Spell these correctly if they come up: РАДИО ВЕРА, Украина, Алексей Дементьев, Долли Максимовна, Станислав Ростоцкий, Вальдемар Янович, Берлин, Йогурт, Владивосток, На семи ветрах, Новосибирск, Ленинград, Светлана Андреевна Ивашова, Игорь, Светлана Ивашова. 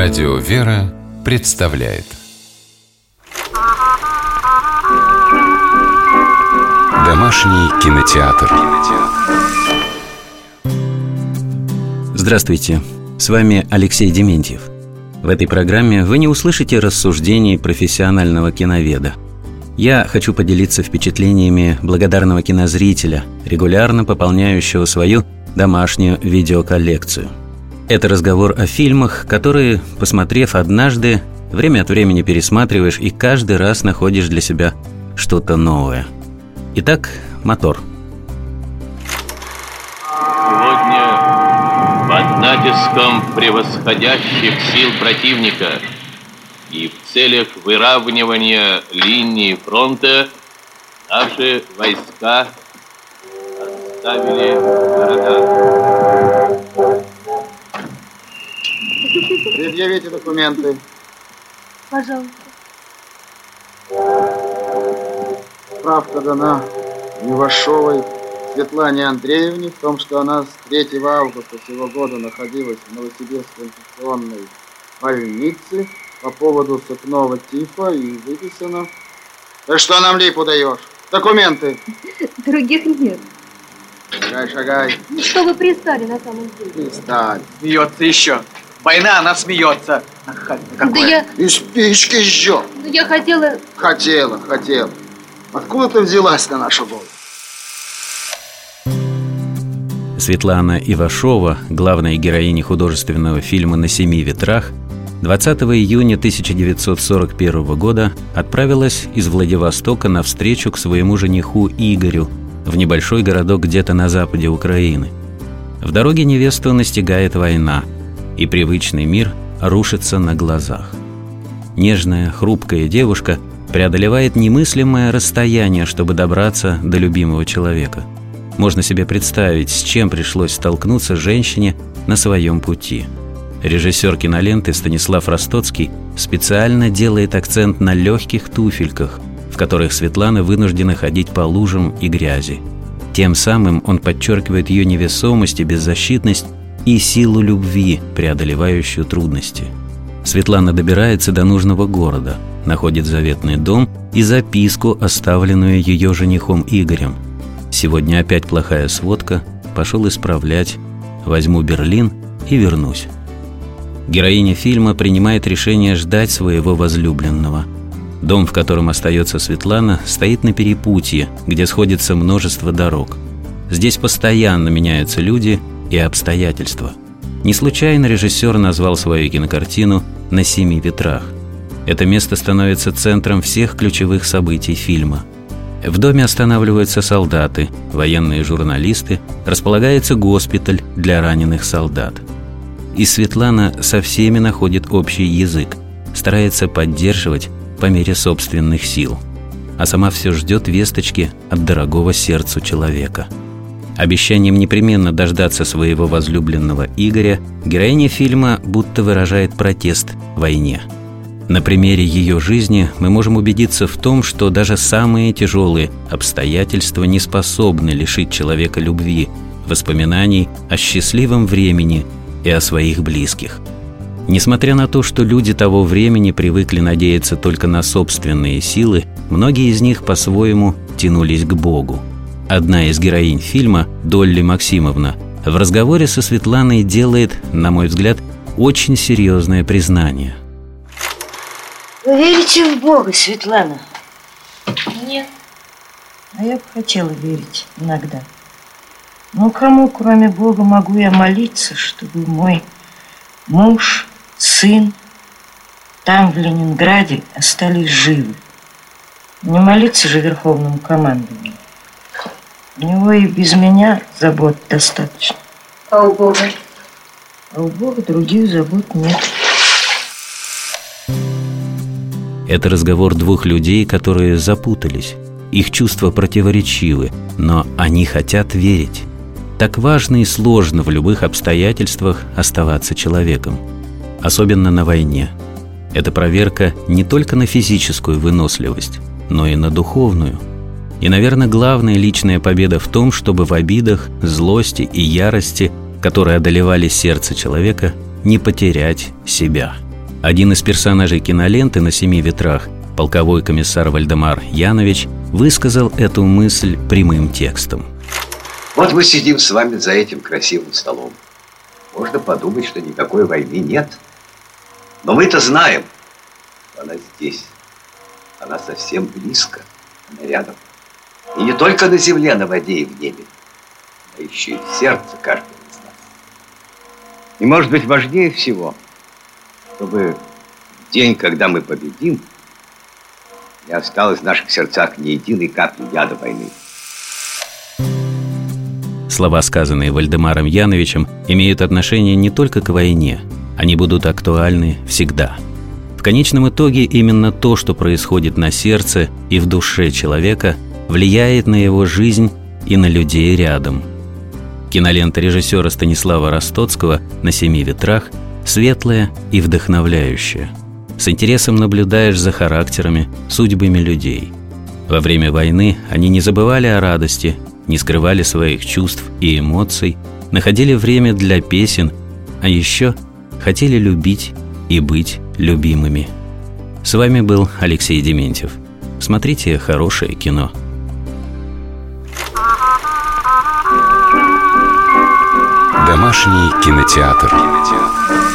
Радио «Вера» представляет Домашний кинотеатр. Здравствуйте, с вами Алексей Дементьев. В этой программе вы не услышите рассуждений профессионального киноведа. Я хочу поделиться впечатлениями благодарного кинозрителя, регулярно пополняющего свою домашнюю видеоколлекцию. Это разговор о фильмах, которые, посмотрев однажды, время от времени пересматриваешь и каждый раз находишь для себя что-то новое. Итак, мотор. Сегодня под натиском превосходящих сил противника и в целях выравнивания линии фронта наши войска отставили города. Предъявите документы. Пожалуйста. Справка дана Ивашовой Светлане Андреевне в том, что она с 3 августа сего года находилась в Новосибирской инфекционной больнице по поводу сыпного тифа и выписана. Ты что нам липу даешь? Документы. Других нет. Шагай, шагай. Что вы пристали на самом деле? Пристали. Смеется еще. Война, она смеется. Да я... Из печки еще. Да я хотела... Хотела. Откуда ты взялась на нашу голову? Светлана Ивашова, главная героиня художественного фильма «На семи ветрах», 20 июня 1941 года отправилась из Владивостока навстречу к своему жениху Игорю в небольшой городок где-то на западе Украины. В дороге невесту настигает война, и привычный мир рушится на глазах. Нежная, хрупкая девушка преодолевает немыслимое расстояние, чтобы добраться до любимого человека. Можно себе представить, с чем пришлось столкнуться женщине на своем пути. Режиссер киноленты Станислав Ростоцкий специально делает акцент на легких туфельках, в которых Светлана вынуждена ходить по лужам и грязи. Тем самым он подчеркивает ее невесомость и беззащитность и силу любви, преодолевающую трудности. Светлана добирается до нужного города, находит заветный дом и записку, оставленную ее женихом Игорем. «Сегодня опять плохая сводка, пошел исправлять, возьму Берлин и вернусь». Героиня фильма принимает решение ждать своего возлюбленного. Дом, в котором остается Светлана, стоит на перепутье, где сходится множество дорог. Здесь постоянно меняются люди и обстоятельства. Не случайно режиссер назвал свою кинокартину «На семи ветрах». Это место становится центром всех ключевых событий фильма. В доме останавливаются солдаты, военные журналисты, располагается госпиталь для раненых солдат. И Светлана со всеми находит общий язык, старается поддерживать по мере собственных сил, а сама все ждет весточки от дорогого сердцу человека. Обещанием непременно дождаться своего возлюбленного Игоря героиня фильма будто выражает протест войне. На примере ее жизни мы можем убедиться в том, что даже самые тяжелые обстоятельства не способны лишить человека любви, воспоминаний о счастливом времени и о своих близких. Несмотря на то, что люди того времени привыкли надеяться только на собственные силы, многие из них по-своему тянулись к Богу. Одна из героинь фильма, Долли Максимовна, в разговоре со Светланой делает, на мой взгляд, очень серьезное признание. Вы верите в Бога, Светлана? Нет. А я бы хотела верить иногда. Но кому, кроме Бога, могу я молиться, чтобы мой муж, сын там, в Ленинграде, остались живы? Не молиться же верховному командованию. У него и без меня забот достаточно. А у Бога? А у Бога других забот нет. Это разговор двух людей, которые запутались. Их чувства противоречивы, но они хотят верить. Так важно и сложно в любых обстоятельствах оставаться человеком. Особенно на войне. Это проверка не только на физическую выносливость, но и на духовную. И, наверное, главная личная победа в том, чтобы в обидах, злости и ярости, которые одолевали сердце человека, не потерять себя. Один из персонажей киноленты «На семи ветрах», полковой комиссар Вальдемар Янович, высказал эту мысль прямым текстом. Вот мы сидим с вами за этим красивым столом. Можно подумать, что никакой войны нет. Но мы-то знаем, что она здесь. Она совсем близко, она рядом. И не только на земле, на воде и в небе, а еще и в сердце каждого из нас. И, может быть, важнее всего, чтобы в день, когда мы победим, не осталось в наших сердцах ни единой капли яда войны. Слова, сказанные Вальдемаром Яновичем, имеют отношение не только к войне. Они будут актуальны всегда. В конечном итоге именно то, что происходит на сердце и в душе человека, влияет на его жизнь и на людей рядом. Кинолента режиссера Станислава Ростоцкого «На семи ветрах» светлая и вдохновляющая. С интересом наблюдаешь за характерами, судьбами людей. Во время войны они не забывали о радости, не скрывали своих чувств и эмоций, находили время для песен, а еще хотели любить и быть любимыми. С вами был Алексей Дементьев. Смотрите хорошее кино. Домашний кинотеатр.